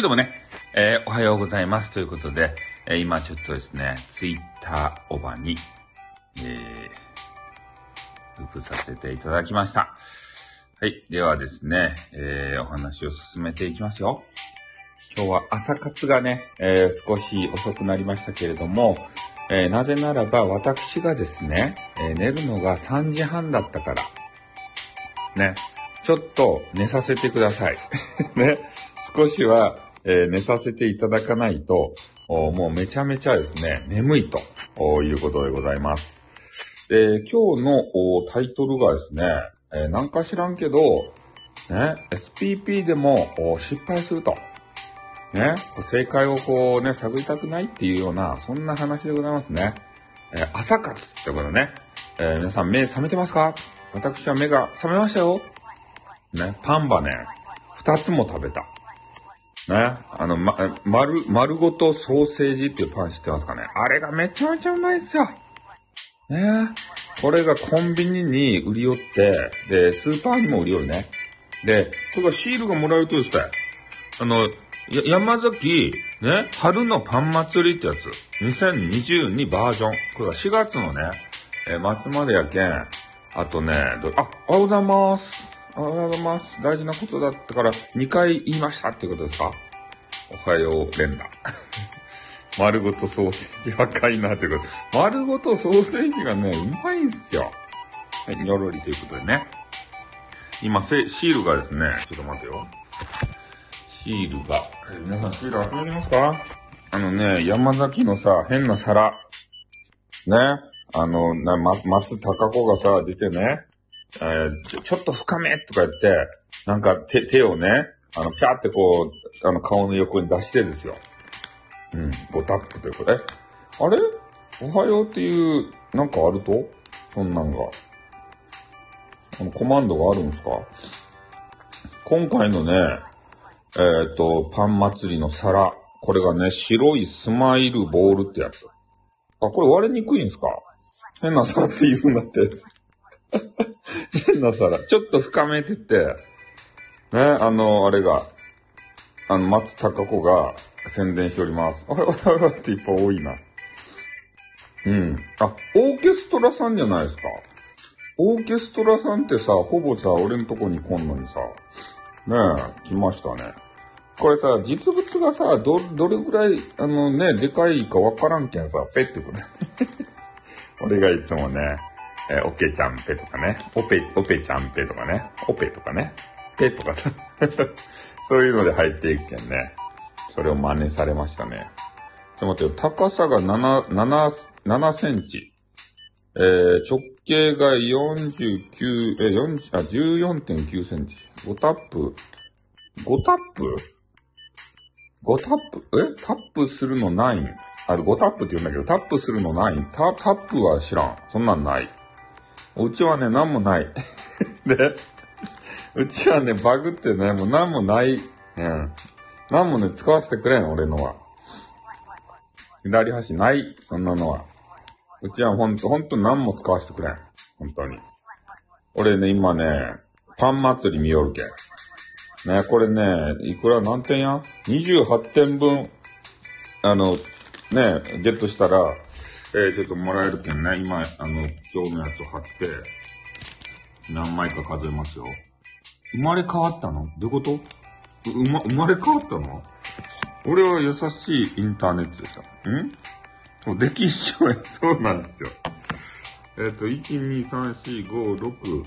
はい、どうもね、おはようございます。ということで、今ちょっとですね、ツイッターおばに、ループさせていただきました。はい、ではですね、お話を進めていきますよ。今日は朝活がね、少し遅くなりましたけれども、なぜならば私がですね、寝るのが3時半だったから、ね、ちょっと寝させてください。ね、少しは、寝させていただかないと、もうめちゃめちゃですね、眠いということでございます。で、今日のタイトルがですね、なんか知らんけど、ね、SPP でも失敗すると。ね、正解をこうね、探りたくないっていうような、そんな話でございますね。朝活ってことね。皆さん目覚めてますか？私は目が覚めましたよ。ね、パンばね、2つも食べた。ね、丸ごとソーセージっていうパン知ってますかね？あれがめちゃめちゃうまいっすよ。ね、これがコンビニに売り寄って、で、スーパーにも売り寄るね。で、これがシールがもらえるとですね、山崎、ね、春のパン祭りってやつ。2022バージョン。これが4月のね、末までやけん。あとね、おはようございます。おはようございます。大事なことだったから2回言いましたってことですか？おはよう、連打。丸ごとソーセージ若いなってこと。丸ごとソーセージがね、うまいんすよ。はい、にょろりということでね。今、シールがですね、ちょっと待てよ。シールが。皆さんシール集めれますか？山崎のさ、変な皿。ね。松たか子がさ、出てね。ちょっと深めとか言って、なんか手をね、ピャーってこう、顔の横に出してですよ。うん、5タップということで。あれ？おはようっていう、なんかあると？そんなんが。コマンドがあるんですか？今回のね、パン祭りの皿。これがね、白いスマイルボールってやつ。これ割れにくいんですか？変な皿って言うんだって。変な皿。ちょっと深めてって、ね、松たか子が宣伝しております。あれ、あれっていっぱい多いな。うん。オーケストラさんじゃないですか。オーケストラさんってさ、ほぼさ、俺のとこに来んのにさ、ねえ、来ましたね。これさ、実物がさ、どれぐらい、でかいかわからんけんさ、ペってこと。俺がいつもね、オケちゃんペとかね、オペちゃんペとかね、オペとかね、ペとかさ、そういうので入っていくけんね。それを真似されましたね。ちょっと待ってよ、高さが7センチ。直径が14.9 センチ。5タップタップするのないん。5タップって言うんだけど、タップするのないん。タップは知らん。そんなんない。うちはね、なんもない。で、うちはね、バグってね、もうなんもない。うん。なんもね、使わせてくれん、俺のは。左端ない。そんなのは。うちはほんと何も使わせてくれん。本当に。俺ね、今ね、パン祭り見よるけん。ね、これね、いくら何点や？ 28 点分、ゲットしたら、ちょっともらえるけんね。今、今日のやつを貼って、何枚か数えますよ。生まれ変わったの？どういうこと？生まれ変わったの？俺は優しいインターネットでした。ん？もうできんしょうや。そうなんですよ。1、2、3、4、5、6。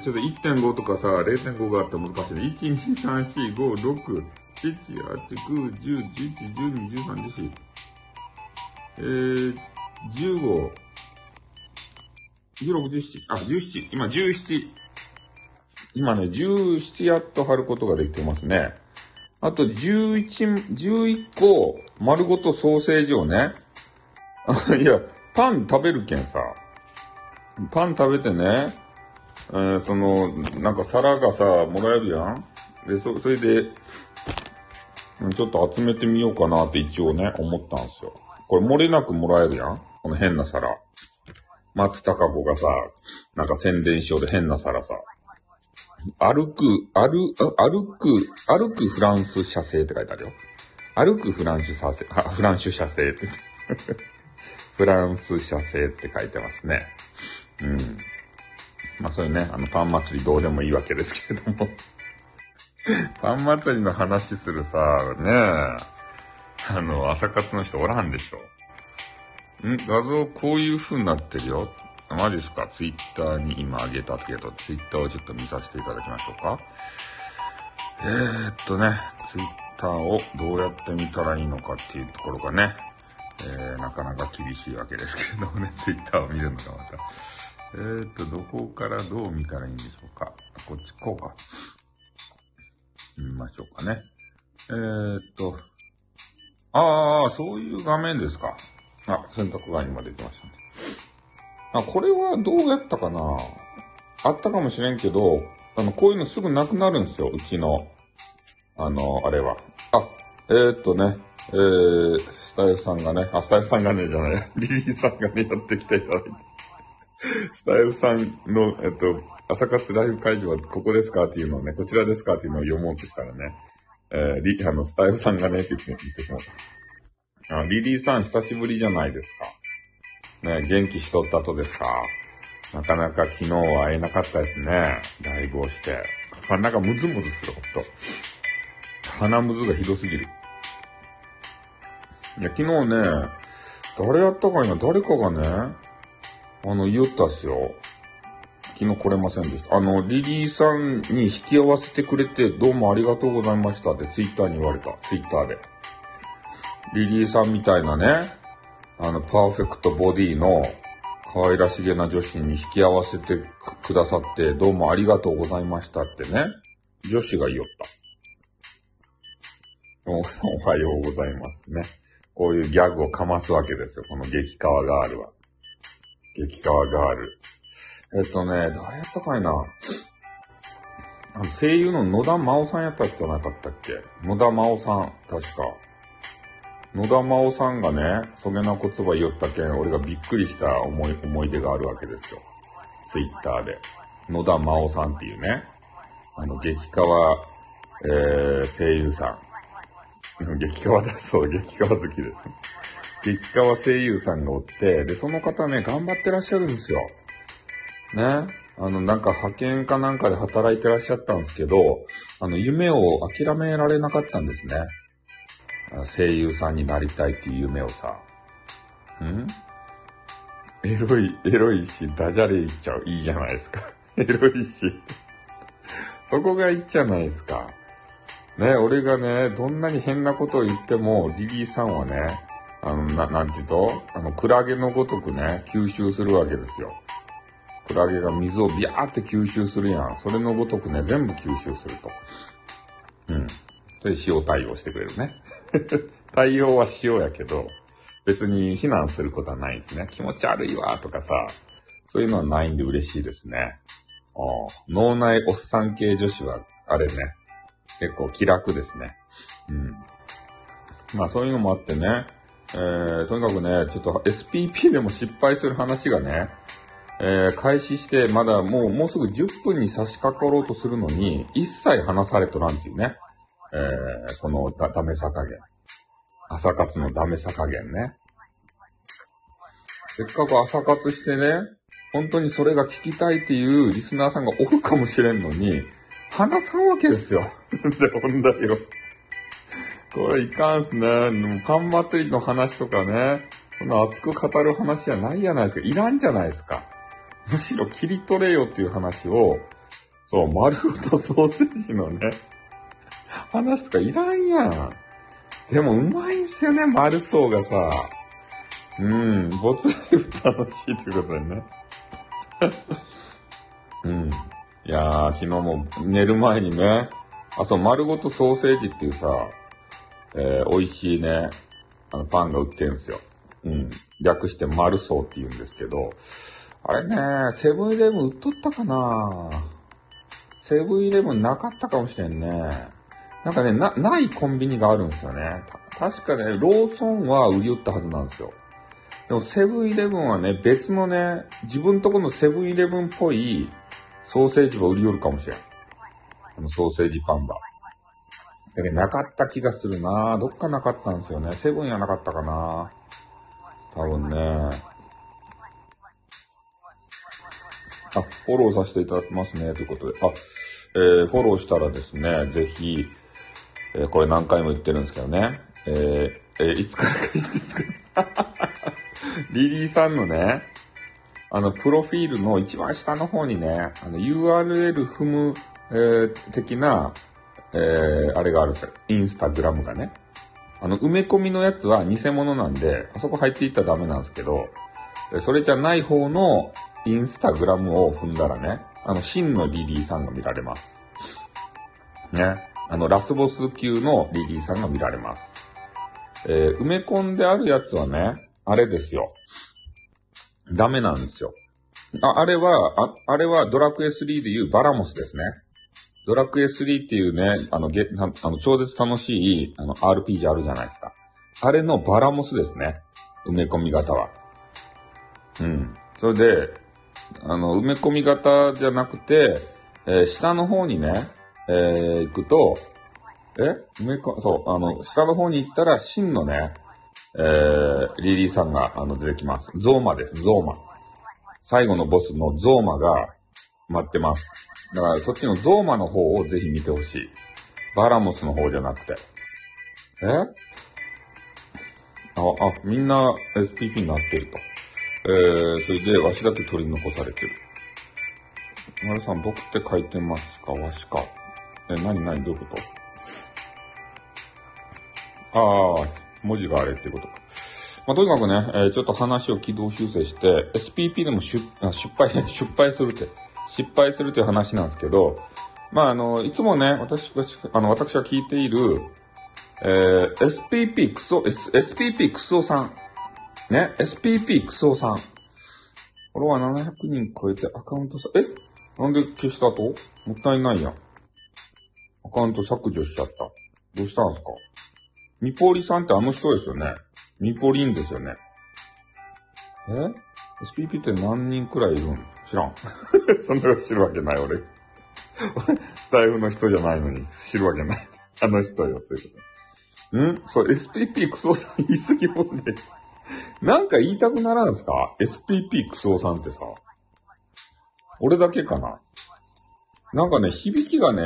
ちょっと 1.5 とかさ、0.5 があったら難しいね。1、2、3、4、5、6、7、8、9、10、11、12、13、14。15、16、17。17。今17。今ね、17やっと貼ることができてますね。あと、11個、丸ごとソーセージをね、いや、パン食べるけんさ、パン食べてね、皿がさ、もらえるやん。で、それで、ちょっと集めてみようかなって一応ね、思ったんですよ。これ、漏れなくもらえるやん。この変な皿。松たか子がさ、宣伝しようで変な皿さ。歩くフランス社製って書いてあるよ。歩くフランス社製、フランス社製って。フランス社製って書いてますね。うん。まあそういうね、パン祭りどうでもいいわけですけれども。パン祭りの話するさ、ねえ、朝活の人おらんでしょ。画像こういう風になってるよ。マジっすか。ツイッターに今あげたけど、ツイッターをちょっと見させていただきましょうか。ツイッターをどうやって見たらいいのかっていうところがね、なかなか厳しいわけですけれどもね、ツイッターを見るのがまた。どこからどう見たらいいんでしょうか。こっち、こうか。見ましょうかね。そういう画面ですか。あ、選択が今できましたね。あ、これはどうやったかな？あったかもしれんけど、こういうのすぐなくなるんですよ、うちの。あれは。あ、スタイフさんがね、スタイフさんがね、じゃない、リリーさんがね、やってきていただいて。スタイフさんの、朝活ライブ会場はここですかっていうのをね、こちらですかっていうのを読もうとしたらね、スタイフさんがね、って言ってしまった。リリーさん久しぶりじゃないですか。ね、元気しとったとですか？なかなか昨日は会えなかったですね。ライブをして。なんかムズムズする、ほんと。鼻ムズがひどすぎる。いや、昨日ね、誰やったかいな、誰かがね、言ったっすよ。昨日来れませんでした。リリーさんに引き合わせてくれて、どうもありがとうございましたってツイッターに言われた。ツイッターで。リリーさんみたいなね、パーフェクトボディの可愛らしげな女子に引き合わせてくださってどうもありがとうございましたってね、女子が言おった。おはようございますね。こういうギャグをかますわけですよ、この激カワガールは。激カワガール。誰やったかいな。声優の野田真央さんやった人なかったっけ？野田真央さん、確か。野田真央さんがね、そげな言葉言ったけん、俺がびっくりした思い出があるわけですよ。ツイッターで。野田真央さんっていうね、激川、声優さん。激川だそう、激川好きです。激川声優さんがおって、で、その方ね、頑張ってらっしゃるんですよ。ね。なんか派遣かなんかで働いてらっしゃったんですけど、夢を諦められなかったんですね。声優さんになりたいっていう夢をさ、エロいし、ダジャレ言っちゃう。いいじゃないですか。エロいし。そこがいいじゃないですか。ね、俺がね、どんなに変なことを言っても、リリーさんはね、なんていうと、クラゲのごとくね、吸収するわけですよ。クラゲが水をビャーって吸収するやん。それのごとくね、全部吸収すると。うん。塩対応してくれるね。対応は塩やけど、別に非難することはないですね。気持ち悪いわとかさ、そういうのはないんで嬉しいですね。脳内おっさん系女子は、あれね、結構気楽ですね。うん。まあそういうのもあってね、とにかくね、ちょっと SPP でも失敗する話がね、開始してまだもうすぐ10分に差し掛かろうとするのに、一切話されとらんっていうね。このダメさ加減。朝活のダメさ加減ね。せっかく朝活してね、本当にそれが聞きたいっていうリスナーさんがおるかもしれんのに、話さんわけですよ。じゃあ本題よ。これいかんすね。もうパン祭りの話とかね、この熱く語る話じゃないじゃないですか。いらんじゃないですか。むしろ切り取れよっていう話を、そう、丸ごとソーセージのね、話とかいらんやん。でもうまいんすよね、マルソーがさ。没ライフ楽しいっていうことだよね。うん。いやー、昨日も寝る前にね、丸ごとソーセージっていうさ、美味しいね、パンが売ってるんですよ。うん。略してマルソーって言うんですけど、あれね、セブンイレブン売っとったかな？セブンイレブンなかったかもしれんね。なんかね、ないコンビニがあるんですよね。確かね、ローソンは売り売ったはずなんですよ。でも、セブンイレブンはね、別のね、自分とこのセブンイレブンっぽいソーセージが売り売るかもしれん。このソーセージパンが。だけどなかった気がするなぁ。どっかなかったんですよね。セブンやなかったかなぁ。多分ね。あ、フォローさせていただきますね。ということで。あ、フォローしたらですね、ぜひ、これ何回も言ってるんですけどね。いつから開始ですかリリーさんのね、プロフィールの一番下の方にね、URL 踏む、的な、あれがあるんですよ。インスタグラムがね。埋め込みのやつは偽物なんで、あそこ入っていったらダメなんですけど、それじゃない方のインスタグラムを踏んだらね、真のリリーさんが見られます。ね。ラスボス級のリリーさんが見られます。埋め込んであるやつはね、あれですよ。ダメなんですよ。あれはドラクエ3でいうバラモスですね。ドラクエ3っていうね、超絶楽しい、RPG あるじゃないですか。あれのバラモスですね。埋め込み型は。うん。それで、埋め込み型じゃなくて、下の方にね、行くと、下の方に行ったら、真のね、リリーさんが、出てきます。ゾーマです、ゾーマ。最後のボスのゾーマが待ってます。だから、そっちのゾーマの方をぜひ見てほしい。バラモスの方じゃなくて。みんな SPP になってると。それで、わしだけ取り残されてる。丸さん、僕って書いてますか？わしか。何どういうこと？文字があれってことか。まあ、とにかくね、ちょっと話を軌道修正して、SPP でも失敗するという話なんですけど、まあ、いつもね、私が聞いている、SPP クソさん。ね、SPP クソさん。フォロワー700人超えてアカウントさ、なんで消したと？もったいないやん。アカウント削除しちゃった。どうしたんすか？ミポリさんって人ですよね。ミポリンですよね。SPP って何人くらいいるん？知らん。そんなの知るわけない、俺、スタイフの人じゃないのに知るわけない。人よ、ということで。SPP クソさん言い過ぎもんで。なんか言いたくならんすか？ SPP クソさんってさ。俺だけかな。なんかね、響きがね、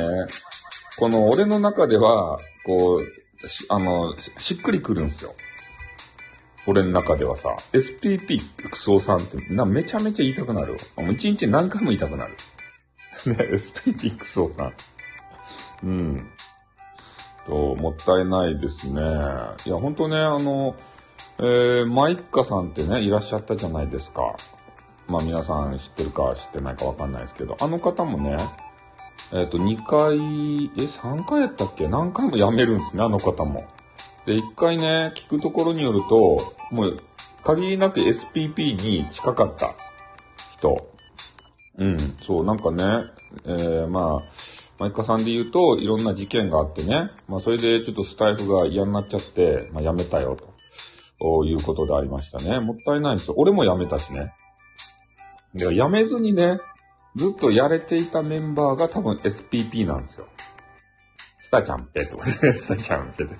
この俺の中では、こう、しっくりくるんですよ。俺の中ではさ、SPP クソさんってめちゃめちゃ言いたくなるわ。一日何回も言いたくなる。ね、SPP クソさん。うん。もったいないですね。いや、ほんとね、マイカさんってね、いらっしゃったじゃないですか。まあ皆さん知ってるか知ってないかわかんないですけど、方もね、2回、3回やったっけ？何回も辞めるんですね、方も。で、1回ね、聞くところによると、もう、限りなく SPP に近かった人。うん、そう、なんかね、まあ、マイカさんで言うと、いろんな事件があってね、まあそれでちょっとスタイフが嫌になっちゃって、まあ辞めたよ、ということでありましたね。もったいないんですよ。俺も辞めたしね。では、辞めずにね、ずっとやれていたメンバーが多分 SPP なんですよ。スタちゃんペと。スタちゃんペで。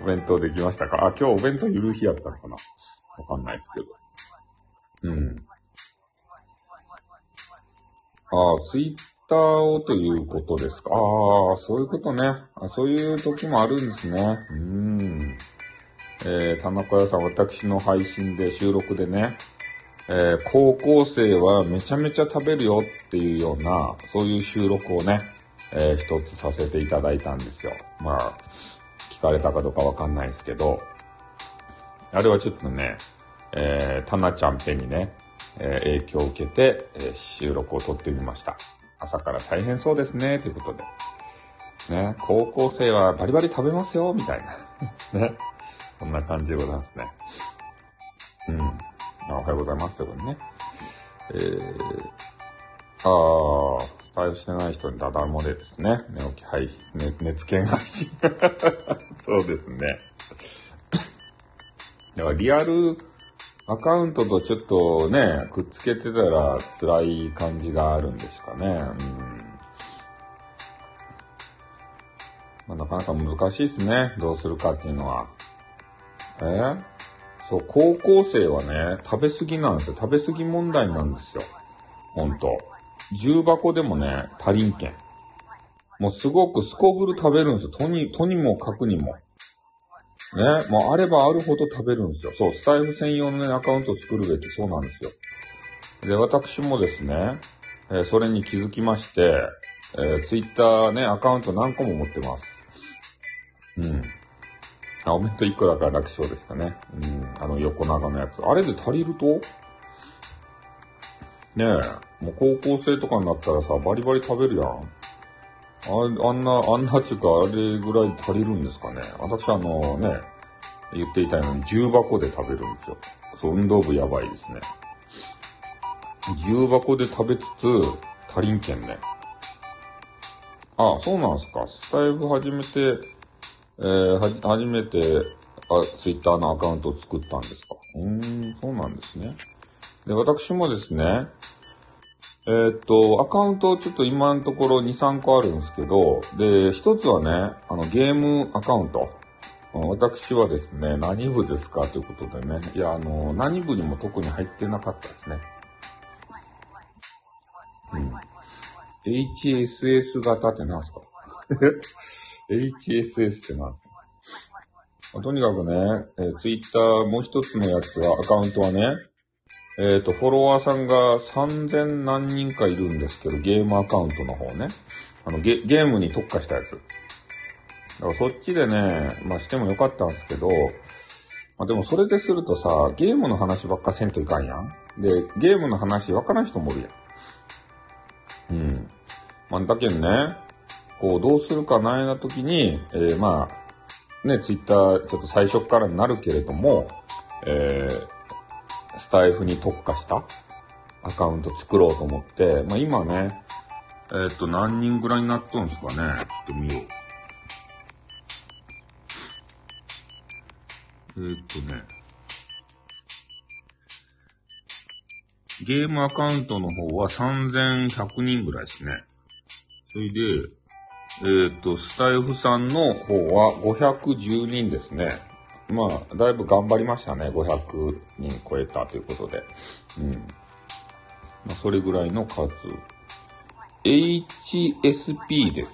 お弁当できましたか？今日お弁当ゆる日やったのかな？わかんないですけど。うん。ツイッターをということですか。そういうことね。そういう時もあるんですね。田中屋さん、私の配信で収録でね、高校生はめちゃめちゃ食べるよっていうような、そういう収録をね、一つさせていただいたんですよ。まあ、聞かれたかどうかわかんないですけど、あれはちょっとね、タナちゃんペにね、影響を受けて、収録を撮ってみました。朝から大変そうですね、ということで。ね、高校生はバリバリ食べますよ、みたいな。ね、こんな感じでございますね。うん。おはようございますということね。スタイルしてない人にダダ漏れですね。寝起き配信、寝つけん配信。そうですね。だからリアルアカウントとちょっとね、くっつけてたら辛い感じがあるんですかね。まあ、なかなか難しいですね。どうするかっていうのは。そう、高校生はね、食べ過ぎなんですよ。食べ過ぎ問題なんですよ。ほんと。重箱でもね、足りんけん。もうすごくすこぶる食べるんですよ。とにもかくにも。ね、もうあればあるほど食べるんですよ。そう、スタイフ専用のね、アカウントを作るべき、そうなんですよ。で、私もですね、それに気づきまして、ツイッターね、アカウント何個も持ってます。うん。あ、お弁当1個だから楽勝でしたね。うん。あの横長のやつ。あれで足りるとねえ、もう高校生とかになったらさ、バリバリ食べるやん。あんなっていうか、あれぐらい足りるんですかね。私ね、言っていたように重箱で食べるんですよ。そう、運動部やばいですね。重箱で食べつつ、足りんけんね。あ、そうなんすか。スタイフ初めて、ツイッターのアカウントを作ったんですか。そうなんですね。で、私もですね、アカウントちょっと今のところ2、3個あるんですけど、で、一つはね、ゲームアカウント。私はですね、何部ですかということでね。いや、何部にも特に入ってなかったですね。HSS 型って何すかHSS って何ですか、まあ、とにかくね、Twitter もう一つのやつは、アカウントはね、フォロワーさんが3000何人かいるんですけど、ゲームアカウントの方ね。ゲームに特化したやつ。だからそっちでね、まあしてもよかったんですけど、まあでもそれでするとさ、ゲームの話ばっかせんといかんやん。で、ゲームの話わからん人もおるやん。うん。まあ、だけどね、こう、どうするか悩んだときに、まあ、ね、ツイッター、ちょっと最初からになるけれども、スタイフに特化したアカウント作ろうと思って、まあ、今ね、何人ぐらいになっとんすかね。ちょっと見よう。ね、ゲームアカウントの方は3100人ぐらいですね。それで、スタイフさんの方は510人ですね。まあ、だいぶ頑張りましたね。500人超えたということで。うん。まあ、それぐらいの数。HSP です。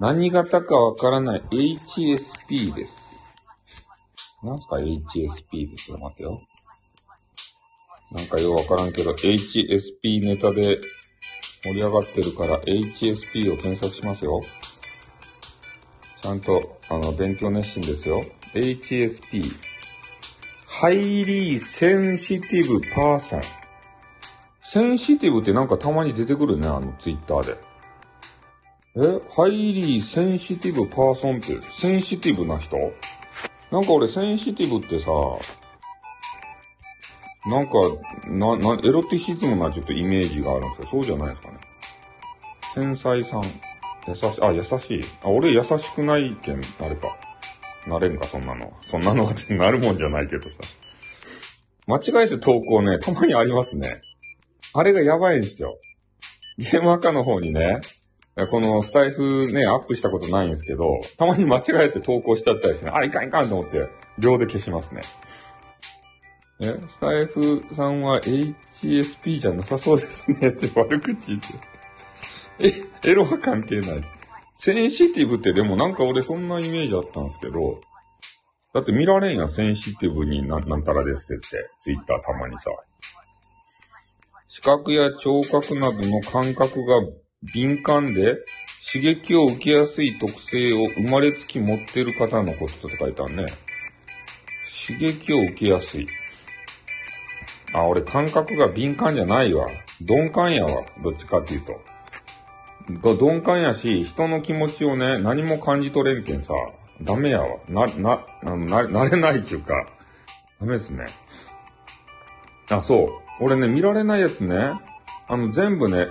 何型かわからない HSP です。なんすか HSP ですよ。待てよ。なんかようわからんけど、HSP ネタで盛り上がってるから、HSP を検索しますよ。ちゃんと、勉強熱心ですよ。HSP。Highly Sensitive Person。センシティブってなんかたまに出てくるね、ツイッターで。Highly Sensitive Person って、センシティブな人？なんか俺、センシティブってさ、なんか、エロティシズムなちょっとイメージがあるんですよ。そうじゃないですかね。繊細さん。優しい。あ、俺優しくないけん、あれか。なれんか、そんなの。そんなのってなるもんじゃないけどさ。間違えて投稿ね、たまにありますね。あれがやばいんですよ。ゲーム赤の方にね、このスタイフね、アップしたことないんですけど、たまに間違えて投稿しちゃったりしてね、あ、いかんと思って、秒で消しますね。スタイフさんは HSP じゃなさそうですねって悪口言って。エロは関係ない。センシティブってでもなんか俺そんなイメージあったんですけど、だって見られんや、センシティブになんたらですってツイッターたまにさ。視覚や聴覚などの感覚が敏感で刺激を受けやすい特性を生まれつき持ってる方のことと書いてあるね。刺激を受けやすい。あ、俺感覚が敏感じゃないわ。鈍感やわ。どっちかっていうと。鈍感やし、人の気持ちをね、何も感じ取れんけんさ、ダメやわ。なれないちゅうか。ダメですね。あ、そう。俺ね、見られないやつね、全部ね、エ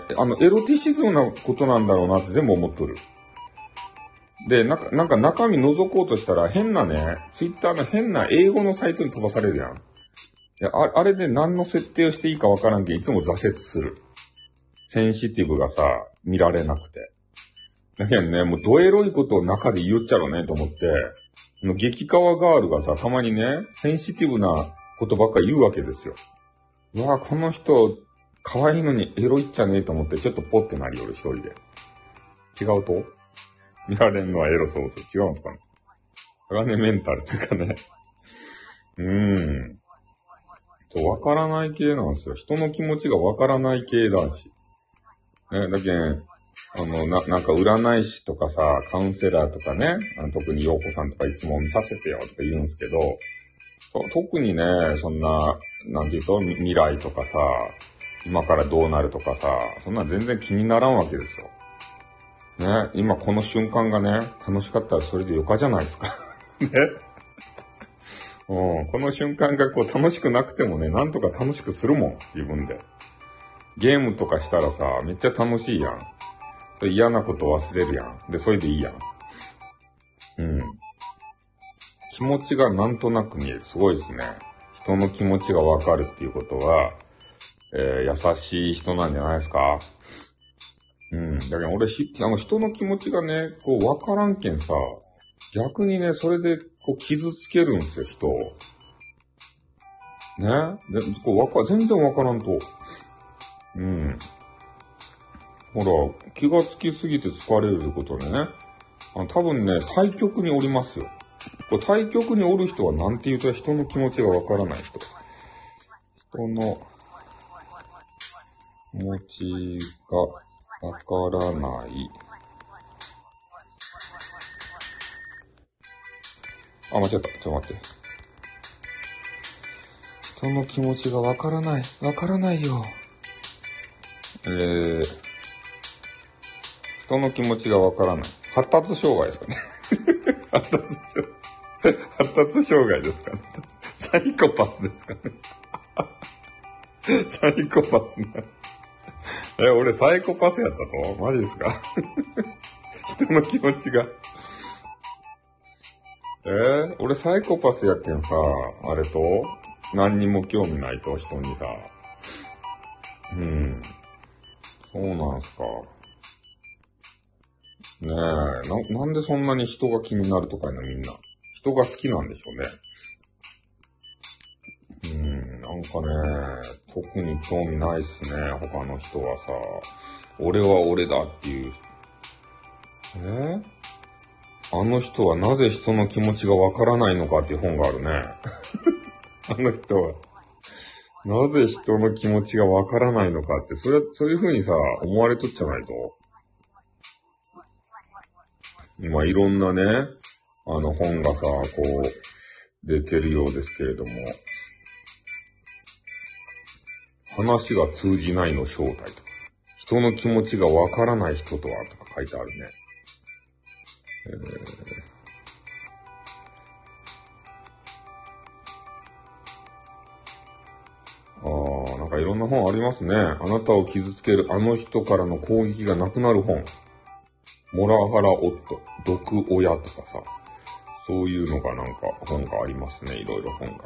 ロティシズムなことなんだろうなって全部思っとる。で、なんか中身覗こうとしたら変なね、ツイッターの変な英語のサイトに飛ばされるやん。あれで何の設定をしていいかわからんけど、いつも挫折する。センシティブがさ、見られなくて。だけどね、もうドエロいことを中で言っちゃろうねと思って、激カワガールがさ、たまにね、センシティブなことばっかり言うわけですよ。うわぁ、この人、可愛いのにエロいっちゃねえと思って、ちょっとポッてなりよる、一人で。違うと見られるのはエロそうと違うんですかね。だからね、メンタルというかね。わからない系なんですよ。人の気持ちがわからない系だし。ね、だけん、なんか占い師とかさ、カウンセラーとかね、特に陽子さんとかいつも見させてよとか言うんですけど、特にね、そんな、なんていうと、未来とかさ、今からどうなるとかさ、そんな全然気にならんわけですよ。ね、今この瞬間がね、楽しかったらそれでよかじゃないですか。ね。うん、この瞬間がこう楽しくなくてもね、なんとか楽しくするもん、自分で。ゲームとかしたらさ、めっちゃ楽しいやん。嫌なこと忘れるやん。で、それでいいやん。気持ちがなんとなく見える。すごいですね。人の気持ちがわかるっていうことは、優しい人なんじゃないですか。だけど俺、人の気持ちがね、こう、わからんけんさ、逆にね、それで、こう、傷つけるんですよ、人を。ね？で、こう、全然わからんと。ほら、気がつきすぎて疲れるということでね。多分ね、対極におりますよ。こう対極におる人はなんて言うと人の気持ちがわからない人。人の気持ちがわからない。あ、間違った。ちょっと待って。人の気持ちがわからない。わからないよ。人の気持ちがわからない。発達障害ですかね。発達障害ですかね。サイコパスですかね。サイコパスな。俺サイコパスやったと？マジですか？人の気持ちが。俺サイコパスやけんさ、あれと、何にも興味ないと、人にさ。そうなんすか。ねえ、なんでそんなに人が気になるとかいうのみんな。人が好きなんでしょうね。なんかね、特に興味ないっすね、他の人はさ。俺は俺だっていう。あの人はなぜ人の気持ちがわからないのかっていう本があるね。あの人は。なぜ人の気持ちがわからないのかって、そういう風にさ、思われとっちゃないと。今いろんなね、本がさ、こう、出てるようですけれども、話が通じないの正体とか、人の気持ちがわからない人とは、とか書いてあるね。なんかいろんな本ありますね。あなたを傷つけるあの人からの攻撃がなくなる本。モラハラ夫、毒親とかさ。そういうのがなんか本がありますね。いろいろ本が。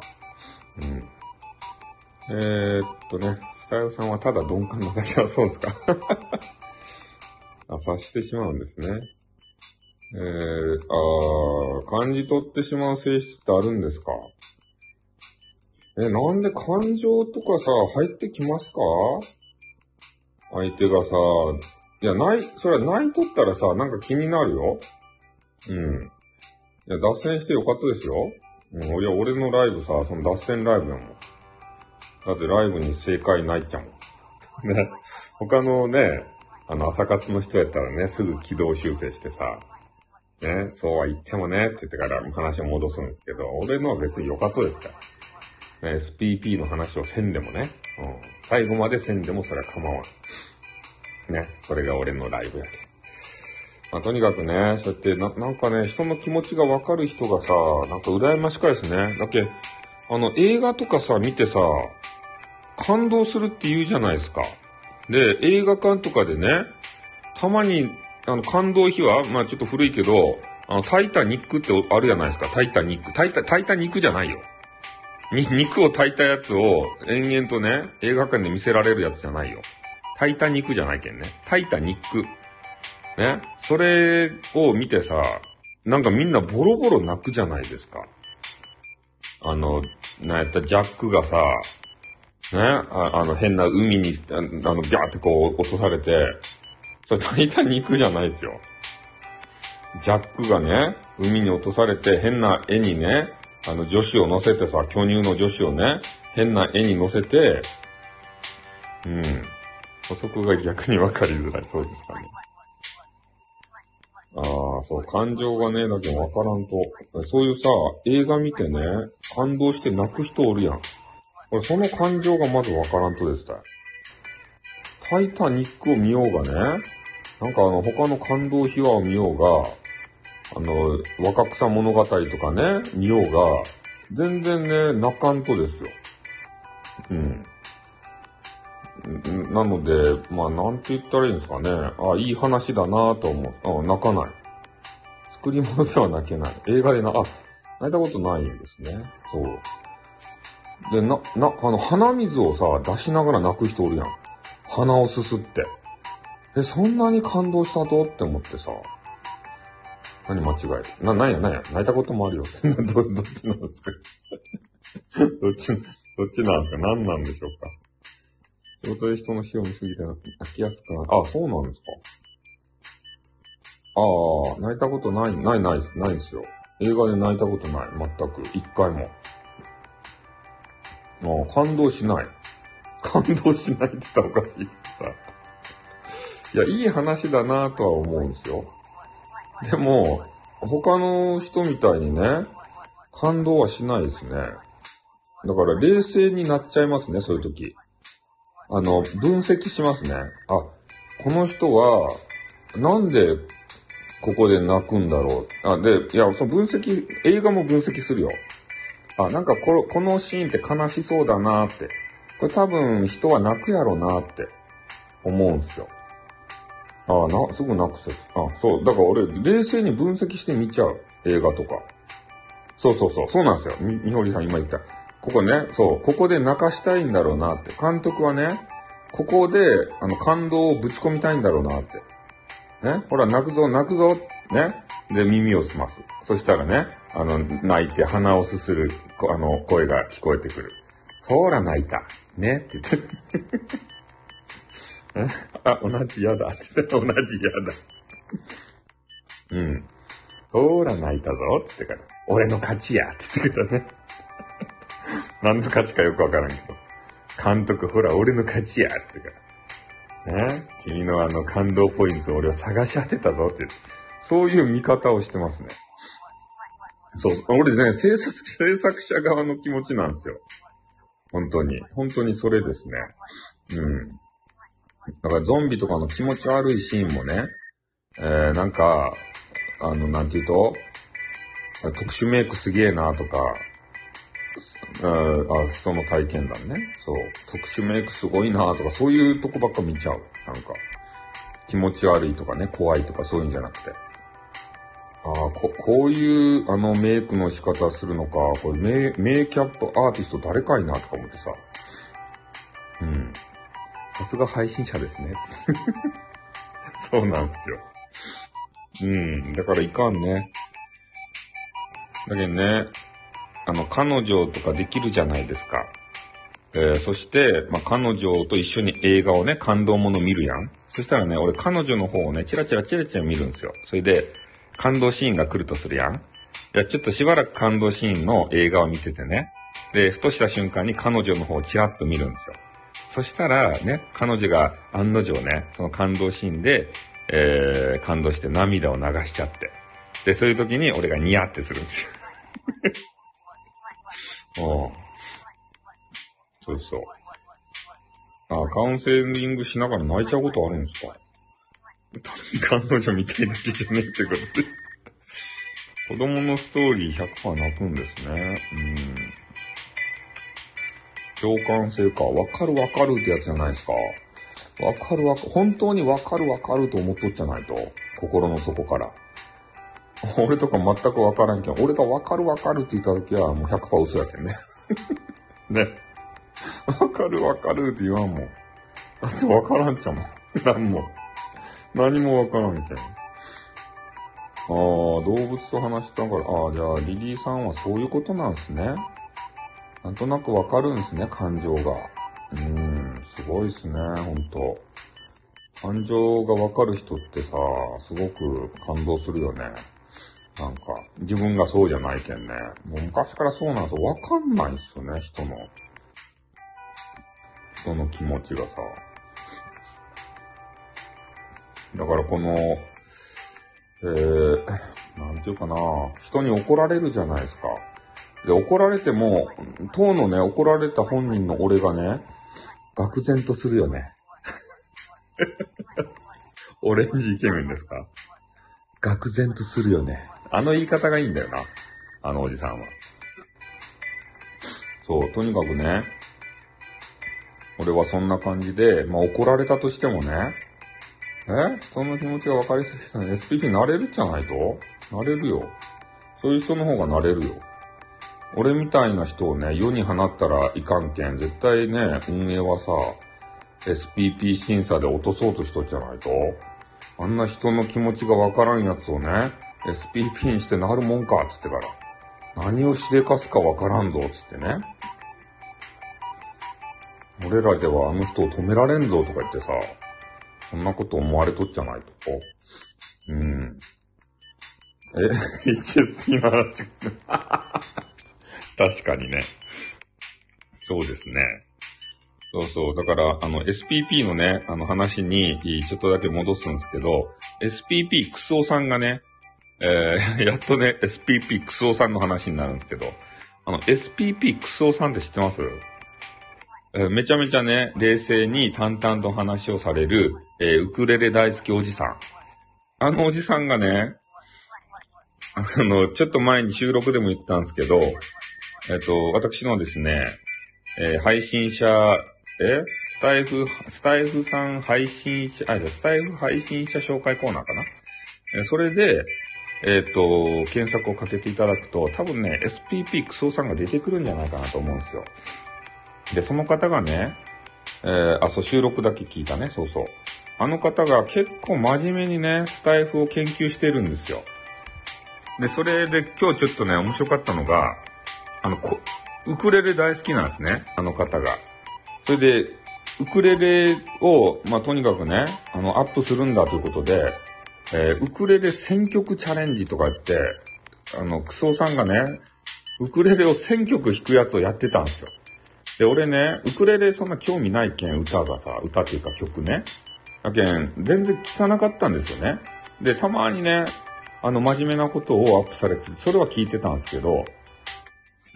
スタヨさんはただ鈍感なだけはそうですか。察してしまうんですね。感じ取ってしまう性質ってあるんですか？なんで感情とかさ、入ってきますか？相手がさ、いや、それはないとったらさ、なんか気になるよ。いや、脱線してよかったですよ。いや、俺のライブさ、その脱線ライブやもん。だってライブに正解ないっちゃもん。ね。他のね、朝活の人やったらね、すぐ軌道修正してさ、ね、そうは言ってもね、って言ってから話を戻すんですけど、俺のは別によかったですから。SPP の話をせんでもね、最後までせんでもそれは構わん。ね、それが俺のライブやけ。とにかくね、そうやってなんかね、人の気持ちがわかる人がさ、なんか羨ましかいですね。だっけ、映画とかさ、見てさ、感動するって言うじゃないですか。で、映画館とかでね、たまに、感動秘話、まあちょっと古いけど、タイタニックってあるじゃないですか。タイタニックじゃないよ。肉を炊いたやつを延々とね、映画館で見せられるやつじゃないよ。炊いた肉じゃないけんね。炊いた肉。ね。それを見てさ、なんかみんなボロボロ泣くじゃないですか。なんやったジャックがさ、ね、変な海に、ギャーってこう落とされて、それタイタニックじゃないですよ。ジャックがね、海に落とされて変な絵にね、女子を乗せてさ、巨乳の女子をね、変な絵に乗せて、うん。そこが逆に分かりづらい。そうですかね。ああ、そう、感情がね、だけ分からんと。そういうさ、映画見てね、感動して泣く人おるやん。俺、その感情がまず分からんとですね。タイタニックを見ようがね、なんか他の感動秘話を見ようが、若草物語とかね、見ようが、全然ね、泣かんとですよ。うん。なので、まあ、なんて言ったらいいんですかね。ああ、いい話だなぁと思う。ああ、泣かない。作り物では泣けない。映画で泣いたことないんですね。そう。で、鼻水をさ、出しながら泣く人おるやん。鼻をすすって。え、そんなに感動したとって思ってさ。何間違えなんや、泣いたこともあるよ。どっちなんですかどっちなんですか何なんでしょうか仕事で人の死を見すぎて泣きやすくなる。あ、そうなんですか。ああ、泣いたことないですよ。映画で泣いたことない。全く。一回も。ああ、感動しない。感動しないって言ったらおかしいさ。いや、いい話だなぁとは思うんですよ。でも、他の人みたいにね、感動はしないですね。だから冷静になっちゃいますね、そういう時。分析しますね。あ、この人は、なんで、ここで泣くんだろう。あ、で、いや、その分析、映画も分析するよ。あ、なんかこのシーンって悲しそうだなーって。これ多分人は泣くやろなーって思うんすよ。ああ、すぐ泣くせず。あ、そう。だから俺、冷静に分析して見ちゃう。映画とか。そう。そうなんですよ。みほりさん今言った。ここね、そう、ここで泣かしたいんだろうなって。監督はね、ここで、感動をぶち込みたいんだろうなって。ね、ほら、泣くぞ、ね。で、耳を澄ます。そしたらね、泣いて鼻をすする、声が聞こえてくる。ほら、泣いた。ねって言って。あ、同じやだ。同じやだ。うん。ほーら、泣いたぞ。ってから。俺の勝ちや。ってからね。何の勝ちかよくわからんけど。監督、ほら、俺の勝ちや。ってから。ね、君の感動ポイントを俺は探し当てたぞ。って。そういう見方をしてますね。そう。俺ね、制作者側の気持ちなんですよ。本当に。本当にそれですね。うん。だからゾンビとかの気持ち悪いシーンもね、なんか、なんて言うと、特殊メイクすげえなとか、人の体験談ね。そう。特殊メイクすごいなとか、そういうとこばっか見ちゃう。なんか、気持ち悪いとかね、怖いとかそういうんじゃなくて。ああ、こういうメイクの仕方するのか、これメイキャップアーティスト誰かいなとか思ってさ。うん。さすが配信者ですね。そうなんですよ。うん。だからいかんね。だけどね、彼女とかできるじゃないですか。そして、まあ、彼女と一緒に映画をね、感動もの見るやん。そしたらね、俺彼女の方をね、チラチラ見るんですよ。それで、感動シーンが来るとするやん。じゃあちょっとしばらく感動シーンの映画を見ててね。で、ふとした瞬間に彼女の方をチラッと見るんですよ。そしたらね、彼女が案の定ね、その感動シーンで、感動して涙を流しちゃって。で、そういう時に俺がニヤってするんですよ。そうそう。あ、カウンセリングしながら泣いちゃうことあるんですか？彼女みたいだけじゃねえってことで。子供のストーリー 100% 泣くんですね。共感性か。わかるってやつじゃないですか。本当にわかると思っとっちゃないと。心の底から。俺とか全くわからんけど、俺がわかるって言った時はもう 100% 嘘やけんね。ね。わかるって言わんもん。だってわからんちゃもん。なんも。何もわからんみたいな。ああ、動物と話したから、ああ、じゃあリリーさんはそういうことなんですね。なんとなくわかるんですね、感情が。すごいですね、ほんと。感情がわかる人ってさ、すごく感動するよね。なんか、自分がそうじゃないけんね。もう昔からそうなんですよ。わかんないっすよね、人の気持ちがさ。だからこの、なんていうかな、人に怒られるじゃないですか。で、怒られても、当のね、怒られた本人の俺がね、愕然とするよね。オレンジイケメンですか？愕然とするよね。あの言い方がいいんだよな。あのおじさんは。そう、とにかくね、俺はそんな感じで、まあ怒られたとしてもね、人の気持ちが分かりすぎたね。SPP なれるじゃないと？なれるよ。そういう人の方がなれるよ。俺みたいな人をね、世に放ったらいかんけん、絶対ね、運営はさ、SPP 審査で落とそうとしとっじゃないと。あんな人の気持ちが分からんやつをね、SPP にしてなるもんか、つってから。何をしでかすか分からんぞ、つってね。俺らではあの人を止められんぞ、とか言ってさ、そんなこと思われとっちゃないと。HSP の話。確かにね。そうですね。そうそう。だから、SPP のね、話に、ちょっとだけ戻すんですけど、SPP クスオさんがね、やっとね、SPP クスオさんの話になるんですけど、SPP クスオさんって知ってます？めちゃめちゃね、冷静に淡々と話をされる、ウクレレ大好きおじさん。あのおじさんがね、ちょっと前に収録でも言ったんですけど、私のですね、配信者、スタイフさん配信者、あ、じゃあスタイフ配信者紹介コーナーかな。それで、検索をかけていただくと、多分ね、SPP クソさんが出てくるんじゃないかなと思うんですよ。で、その方がね、そう、収録だけ聞いたね、そうそう。あの方が結構真面目にね、スタイフを研究してるんですよ。で、それで今日ちょっとね、面白かったのが、ウクレレ大好きなんですね、あの方が。それで、ウクレレを、まあ、とにかくね、アップするんだということで、ウクレレ1000曲チャレンジとか言って、クソさんがね、ウクレレを1000曲弾くやつをやってたんですよ。で、俺ね、ウクレレそんな興味ないけん、歌っていうか曲ね。だけん、全然聴かなかったんですよね。で、たまにね、真面目なことをアップされて、それは聞いてたんですけど、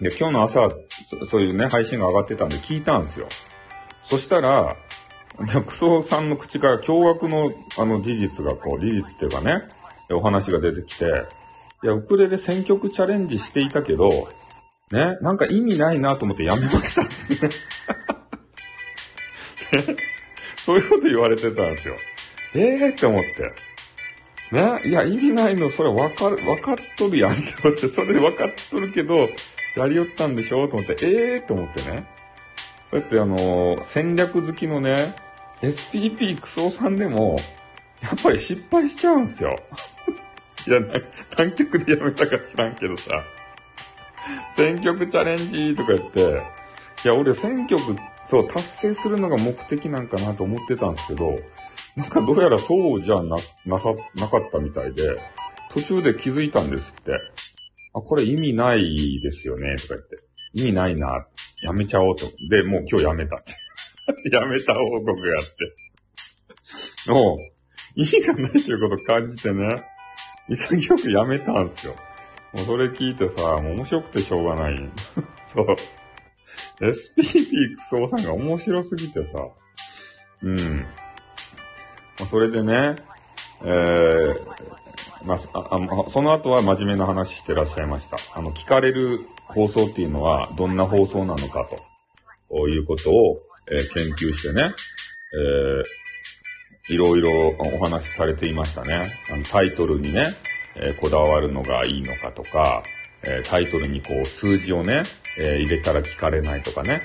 で、今日の朝、そういうね、配信が上がってたんで聞いたんですよ。そしたら、クソさんの口から驚愕の、事実っていうかね、お話が出てきて、いや、ウクレレ1000曲チャレンジしていたけど、ね、なんか意味ないなと思ってやめましたですね。そういうこと言われてたんですよ。って思って。ね、いや、意味ないの、それわかっとるやんって思って、それわかっとるけど、やりよったんでしょと思って、と思ってね。そうやって戦略好きのね、SPP クソさんでも、やっぱり失敗しちゃうんすよ。いや、何曲でやめたか知らんけどさ。1000曲チャレンジとか言って、いや、俺1000曲、そう、達成するのが目的なんかなと思ってたんですけど、なんかどうやらそうじゃなかったみたいで、途中で気づいたんですって。あ、これ意味ないですよね、とか言って。意味ないな、やめちゃおうと。で、もう今日やめたって。やめた報告やって。もう、意味がないということを感じてね、潔くやめたんですよ。もうそれ聞いてさ、もう面白くてしょうがない。そう。SPP クソさんが面白すぎてさ、それでね、その後は真面目な話してらっしゃいました。聞かれる放送っていうのはどんな放送なのかということを、研究してね、いろいろお話しされていましたね。タイトルにね、こだわるのがいいのかとか、タイトルにこう数字をね、入れたら聞かれないとかね。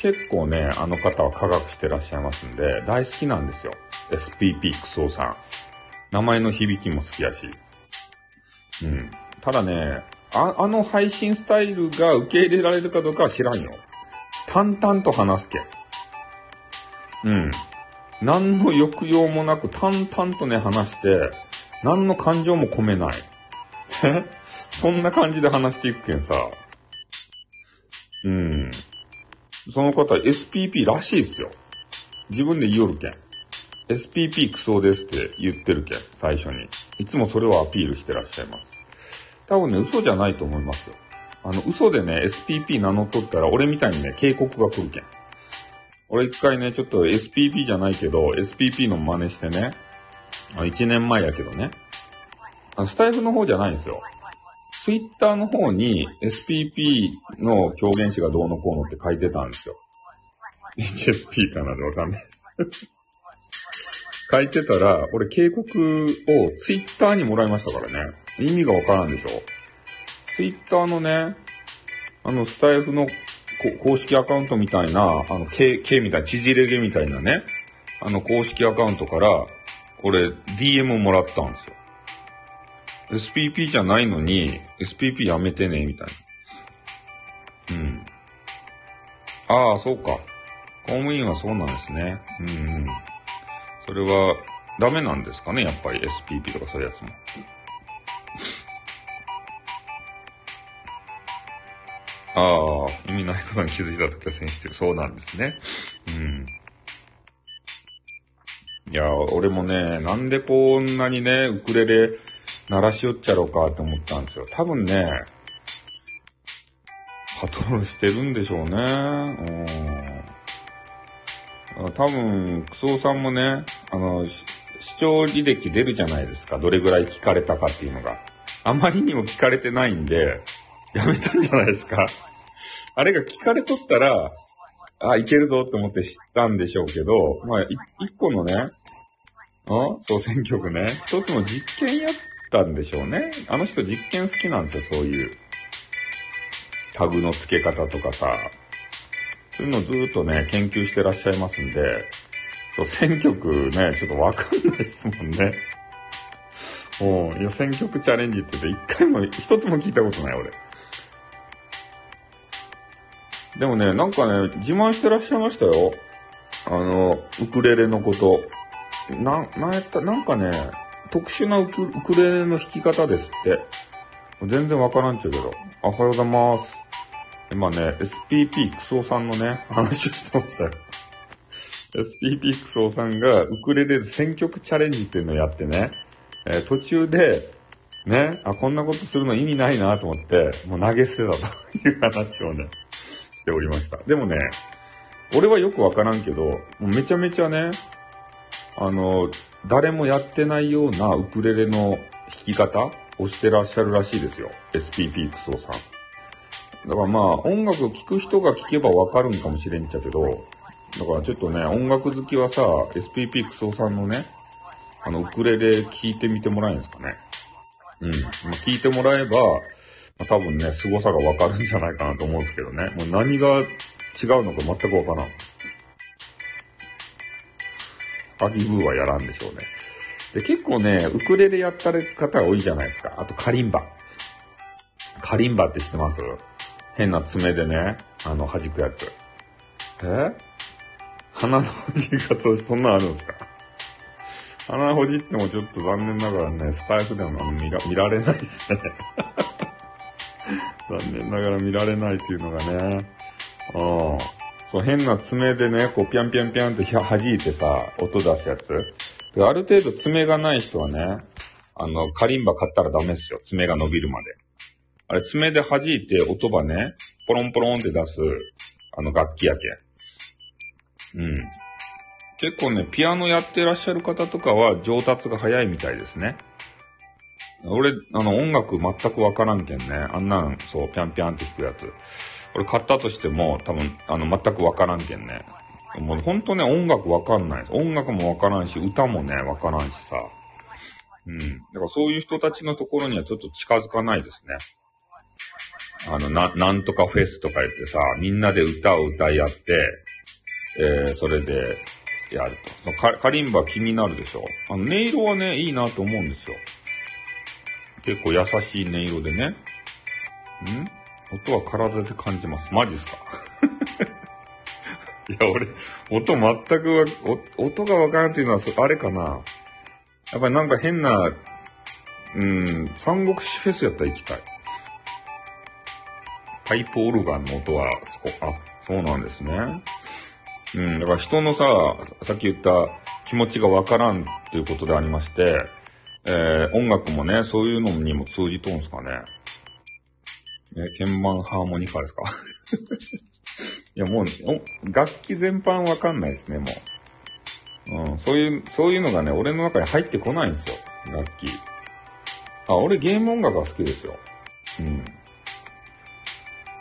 結構ね、あの方は科学してらっしゃいますんで、大好きなんですよ。SPP クソさん。名前の響きも好きやし。うん。ただね、あの配信スタイルが受け入れられるかどうかは知らんよ。淡々と話すけ。うん。何の抑揚もなく淡々とね、話して、何の感情も込めない。そんな感じで話していくけんさ。うん。その方 SPP らしいっすよ。自分で言おるけん。SPP クソですって言ってるけん、最初に。いつもそれをアピールしてらっしゃいます。多分ね、嘘じゃないと思いますよ。嘘でね、SPP 名乗っとったら、俺みたいにね、警告が来るけん。俺一回ね、ちょっと SPP じゃないけど、SPP の真似してね、1年前やけどね、スタイフの方じゃないんですよ。ツイッターの方に SPP の狂言師がどうのこうのって書いてたんですよ。HSP かなでわかんないです。書いてたら、俺警告をツイッターにもらいましたからね。意味がわからんでしょ。ツイッターのね、スタイフの公式アカウントみたいな、K みたいな、縮れ毛みたいなね、公式アカウントから、俺 DM をもらったんですよ。SPP じゃないのに、SPP やめてね、みたいな。うん。ああ、そうか。公務員はそうなんですね。うん、うん。それは、ダメなんですかね、やっぱり SPP とかそういうやつも。ああ、意味ないことに気づいたときはセンシティブ。そうなんですね。うん。いや、俺もね、なんでこんなにね、ウクレレ、鳴らしよっちゃろうかって思ったんですよ。多分ね、パトロールしてるんでしょうね。多分、クソさんもね、視聴履歴出るじゃないですか。どれぐらい聞かれたかっていうのが。あまりにも聞かれてないんで、やめたんじゃないですか。あれが聞かれとったら、あ、いけるぞって思って知ったんでしょうけど、まあ、一個のね、総選挙区ね、一つの実験やったんでしょうね。あの人実験好きなんですよ、そういう。タグの付け方とかさ、そういうのをずっとね、研究してらっしゃいますんで、選挙区ね、ちょっとわかんないですもんね。いや、選挙区チャレンジって言って、一回も、一つも聞いたことない、俺。でもね、なんかね、自慢してらっしゃいましたよ。ウクレレのこと。なんかね、特殊なウクレレの弾き方ですって。全然わからんちゅうけど。あ、おはようございます。今ね、SPP クソさんのね、話をしてましたよ。SPP クソさんがウクレレ選挙区チャレンジっていうのをやってね、途中で、ね、あ、こんなことするの意味ないなと思って、もう投げ捨てたという話をね、しておりました。でもね、俺はよくわからんけど、もうめちゃめちゃね、誰もやってないようなウクレレの弾き方をしてらっしゃるらしいですよ。SPP クソさん。だからまあ、音楽を聴く人が聴けばわかるんかもしれんちゃけど、だからちょっとね、音楽好きはさ、SPP クソさんのね、ウクレレ聴いてみてもらえんですかね。うん。聴いてもらえば、多分ね、凄さがわかるんじゃないかなと思うんですけどね。もう何が違うのか全くわからん。アギブーはやらんでしょうね。で、結構ね、ウクレレやった方が多いじゃないですか。あと、カリンバ。カリンバって知ってます？変な爪でね、弾くやつ。鼻のほじがそんなのあるんですか？鼻ほじってもちょっと残念ながらね、スタイフでも見られないですね。残念ながら見られないっていうのがね。そう、変な爪でね、こう、ぴゃんぴゃんぴゃんって弾いてさ、音出すやつ。ある程度爪がない人はね、カリンバ買ったらダメですよ。爪が伸びるまで。あれ、爪で弾いて音ばね、ポロンポロンって出す、楽器やけ。うん。結構ね、ピアノやってらっしゃる方とかは上達が早いみたいですね。俺、音楽全くわからんけんね。あんなん、そう、ぴゃんぴゃんって弾くやつ。俺買ったとしても、多分、全くわからんけんね。もうほんとね、音楽わかんない。音楽もわからんし、歌もね、わからんしさ。うん。だからそういう人たちのところにはちょっと近づかないですね。なんとかフェスとか言ってさ、みんなで歌を歌い合って、それで、やると。カリンバ気になるでしょ。音色はね、いいなと思うんですよ。結構優しい音色でね。音は体で感じます。マジっすかいや、俺、音がわからんというのは、あれかな。やっぱりなんか変な、三国志フェスやったら行きたい。パイプオルガンの音は、そうなんですね。だから人のさっき言った気持ちがわからんっていうことでありまして、音楽もね、そういうのにも通じとんすかね。鍵盤ハーモニカですかいや、もう、楽器全般わかんないですね、もう。そういうのがね、俺の中に入ってこないんですよ、楽器。俺ゲーム音楽が好きですよ。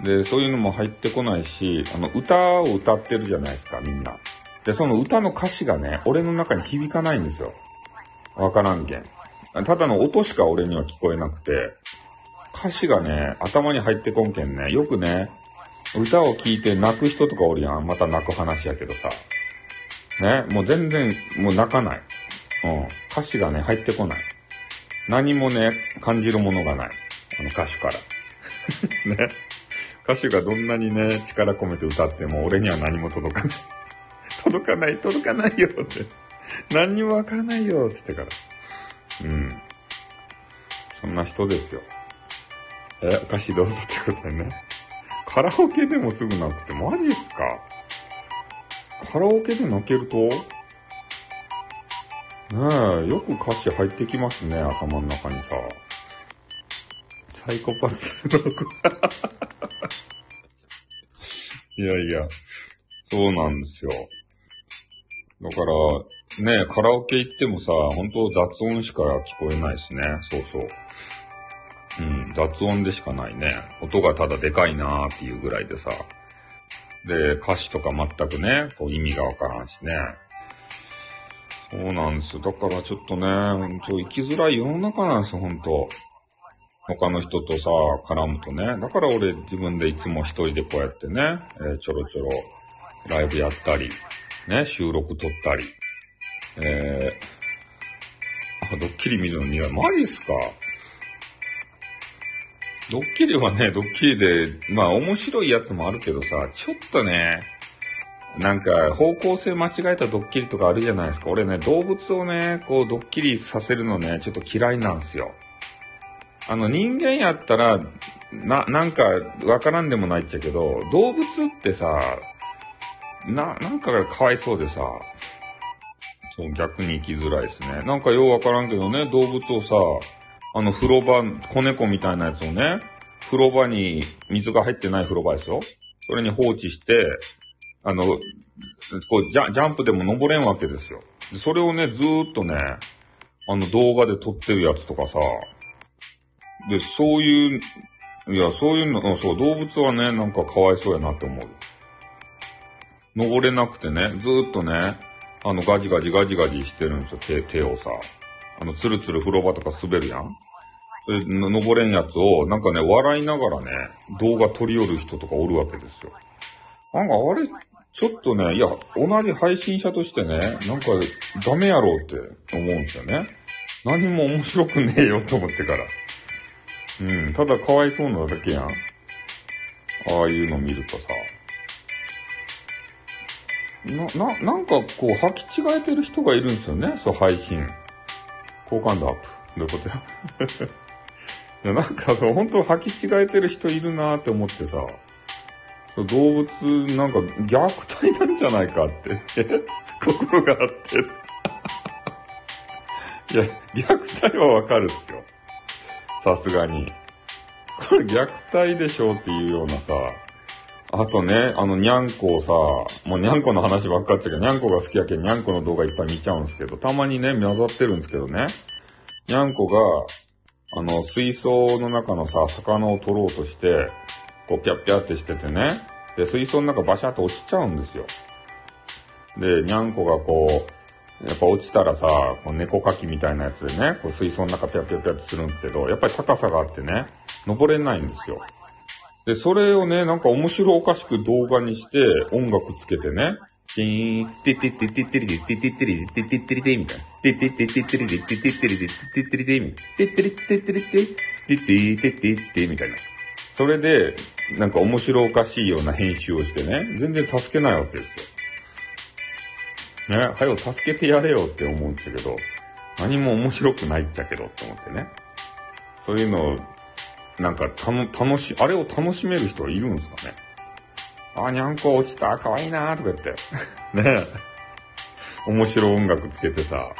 で、そういうのも入ってこないし、歌を歌ってるじゃないですか、みんな。で、その歌の歌詞がね、俺の中に響かないんですよ。わからんけん。ただの音しか俺には聞こえなくて、歌詞がね、頭に入ってこんけんね、よくね、歌を聴いて泣く人とかおるやん。また泣く話やけどさ。ね、もう全然、もう泣かない。歌詞がね、入ってこない。何もね、感じるものがない。歌手から。ね。歌手がどんなにね、力込めて歌っても俺には何も届かない。届かないよって。何にもわからないよって言ってから。そんな人ですよ。歌詞どうぞってことでね。カラオケでもすぐ泣くってマジっすか？カラオケで泣けると？ねえ、よく歌詞入ってきますね、頭の中にさ。サイコパスの子いやいや、そうなんですよ。だから、ねえ、カラオケ行ってもさ、本当雑音しか聞こえないですね。そうそう。雑音でしかないね。音がただでかいなーっていうぐらいでさ。で、歌詞とか全くね、こう意味がわからんしね。そうなんですよ。だからちょっとね、本当生きづらい世の中なんですよ、本当。他の人とさ、絡むとね。だから俺自分でいつも一人でこうやってね、ちょろちょろライブやったり、ね、収録撮ったり。ドッキリ見るのにマジっすか？ドッキリはね、ドッキリで、まあ面白いやつもあるけどさ、ちょっとね、なんか方向性間違えたドッキリとかあるじゃないですか。俺ね、動物をね、こうドッキリさせるのね、ちょっと嫌いなんですよ。人間やったら、なんかわからんでもないっちゃけど、動物ってさ、なんかがかわいそうでさ、そう逆に生きづらいですね。なんかようわからんけどね、動物をさ、風呂場、子猫みたいなやつをね、風呂場に水が入ってない風呂場ですよ。それに放置して、こうジャンプでも登れんわけですよ。でそれをね、ずーっとね、動画で撮ってるやつとかさ、で、そういうの、動物はね、なんかかわいそうやなって思う。登れなくてね、ずーっとね、ガジガジしてるんですよ、手をさ。ツルツル風呂場とか滑るやん。それ、登れんやつを、なんかね、笑いながらね、動画撮り寄る人とかおるわけですよ。なんかあれ、ちょっとね、いや、同じ配信者としてね、なんかダメやろうって思うんですよね。何も面白くねえよと思ってから。ただかわいそうなだけやん。ああいうの見るとさ。なんかこう、履き違えてる人がいるんですよね、そう、配信。好感度アップ。どういうことやいや、なんか、ほんと履き違えてる人いるなーって思ってさ、動物、なんか、虐待なんじゃないかって、心があって。いや、虐待はわかるっすよ。さすがに。これ虐待でしょっていうようなさ、あとね、にゃんこをさ、もうにゃんこの話ばっかっちゃけど、にゃんこが好きやけんにゃんこの動画いっぱい見ちゃうんですけど、たまにね、混ざってるんですけどね。にゃんこが、水槽の中のさ、魚を取ろうとして、こう、ぴゃっぴゃってしててね。で、水槽の中バシャッと落ちちゃうんですよ。で、にゃんこがこう、やっぱ落ちたらさ、こう猫かきみたいなやつでね、こう水槽の中ぴゃっぴゃっぴゃってするんですけど、やっぱり高さがあってね、登れないんですよ。で、それをね、なんか面白おかしく動画にして、音楽つけてね、ティーン、テテテテテリテテテテリテテテリテみたいな。テテテテテリテテテリテテテリテみたいな。テテリテテリテテテテテテみたいな。それで、なんか面白おかしいような編集をしてね、全然助けないわけですよ。ね、はよ助けてやれよって思うんだけど、何も面白くないっちゃけどって思ってね。そういうのを、なんかあれを楽しめる人はいるんですかね。あ、にゃんこ落ちた、かわいいなーとか言って。ねえ。面白音楽つけてさ。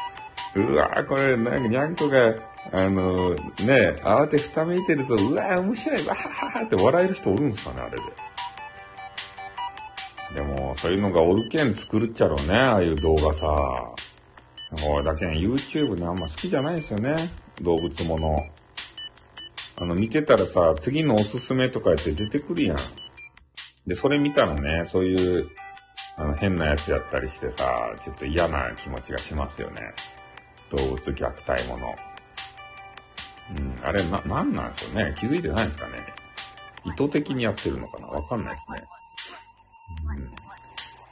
うわー、これ、なんかにゃんこが、ねえ、慌てふためいてるぞ。うわー、面白い、わははって笑える人おるんですかね、あれで。でも、そういうのがおるけん作るっちゃろうね、ああいう動画さ。だけん YouTube ね、あんま好きじゃないですよね。動物もの。見てたらさ、次のおすすめとかやって出てくるやん。で、それ見たらね、そういう、変なやつやったりしてさ、ちょっと嫌な気持ちがしますよね。動物虐待もの。うん、あれ、なんなんですよね。気づいてないんですかね。意図的にやってるのかな、わかんないですね。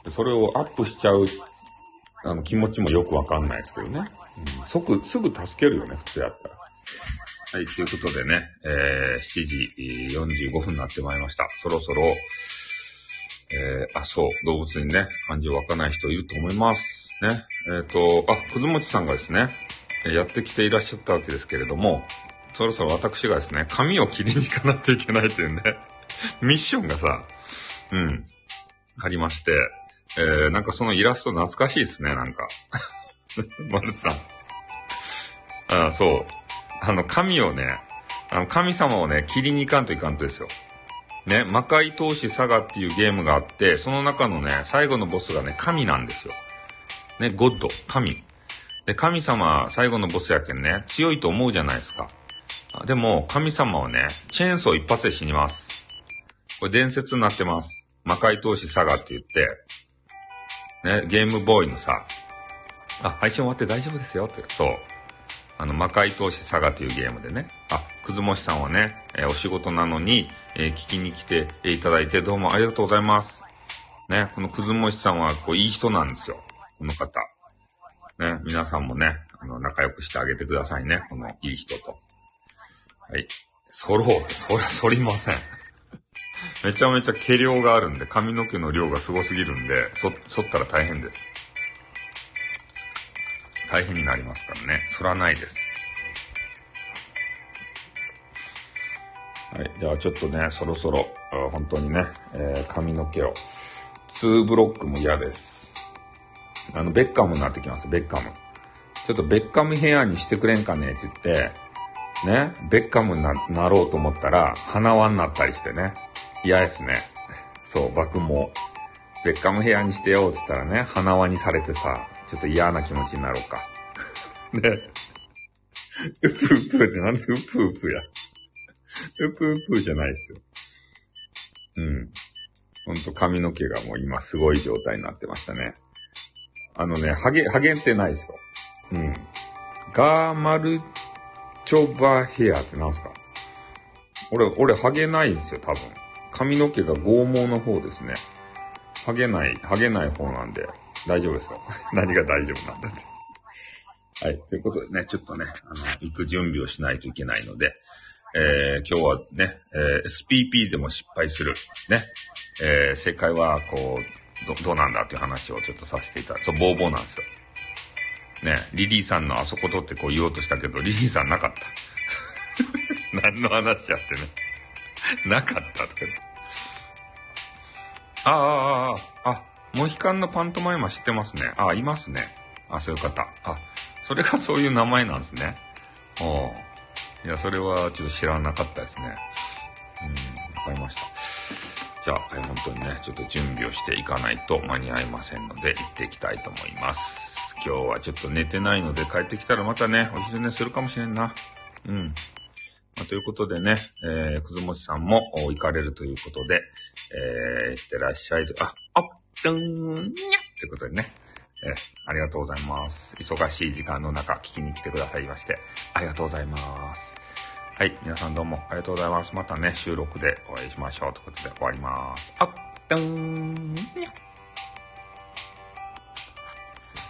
うん。それをアップしちゃう、気持ちもよくわかんないですけどね。うん、すぐ助けるよね、普通やったら。はい、ということでね、7時45分になってまいりました。そろそろ、動物にね、感情湧かない人いると思います。ね。くずもちさんがですね、やってきていらっしゃったわけですけれども、そろそろ私がですね、髪を切りに行かなきゃいけないというね、ミッションがさ、うん、ありまして、なんかそのイラスト懐かしいですね、なんか。マルさん。あ、そう。神をね、神様をね、切りに行かんといかんとですよ。ね、魔界闘士サガっていうゲームがあって、その中のね、最後のボスがね、神なんですよ。ね、ゴッド、神。で、神様、最後のボスやけんね、強いと思うじゃないですか。でも、神様はね、チェーンソー一発で死にます。これ伝説になってます。魔界闘士サガって言って、ね、ゲームボーイのさ、配信終わって大丈夫ですよ、って。そう。魔界闘士サガというゲームでね。くずもしさんはね、お仕事なのに、聞きに来ていただいてどうもありがとうございます。ね、このくずもしさんは、いい人なんですよ。この方。ね、皆さんもね、仲良くしてあげてくださいね。このいい人と。はい。反りません。めちゃめちゃ毛量があるんで、髪の毛の量がすごすぎるんで、反ったら大変です。大変になりますからね。そらないです。はい。ではちょっとね、そろそろ、本当にね、髪の毛を。2ブロックも嫌です。ベッカムになってきます、ベッカム。ちょっとベッカムヘアにしてくれんかねって言って、ね、ベッカムに なろうと思ったら、鼻輪になったりしてね。嫌ですね。そう、爆毛。ベッカムヘアにしてよって言ったらね、鼻輪にされてさ、ちょっと嫌な気持ちになろうか。ね。うぷうぷってなんでうぷうぷや。うぷうぷじゃないですよ。うん。ほんと髪の毛がもう今すごい状態になってましたね。ハゲってないですよ。うん。ガーマルチョバヘアってなんすか？俺ハゲないですよ、多分。髪の毛が剛毛の方ですね。ハゲない方なんで。大丈夫ですよ。何が大丈夫なんだって。はい。ということでね、ちょっとね、行く準備をしないといけないので、今日はね、SPP でも失敗する。ね。正解は、どうなんだっていう話をちょっとさせていただく。そう、ボーボーなんですよ。ね、リリーさんのあそこ取って言おうとしたけど、リリーさんなかった。何の話やってね。なかったとか言って。モヒカンのパントマイマ知ってますね。いますね。そういう方。それがそういう名前なんですね。いや、それはちょっと知らなかったですね。わかりました。じゃあ、本当にね、ちょっと準備をしていかないと間に合いませんので、行っていきたいと思います。今日はちょっと寝てないので、帰ってきたらまたね、お昼寝するかもしれんな。うん。ということでね、くずもちさんも行かれるということで、行ってらっしゃい。ドーンにゃってことでね、ありがとうございます。忙しい時間の中、聞きに来てくださいまして、ありがとうございます。はい、皆さんどうもありがとうございます。またね、収録でお会いしましょうということで終わります。ドーンにゃ。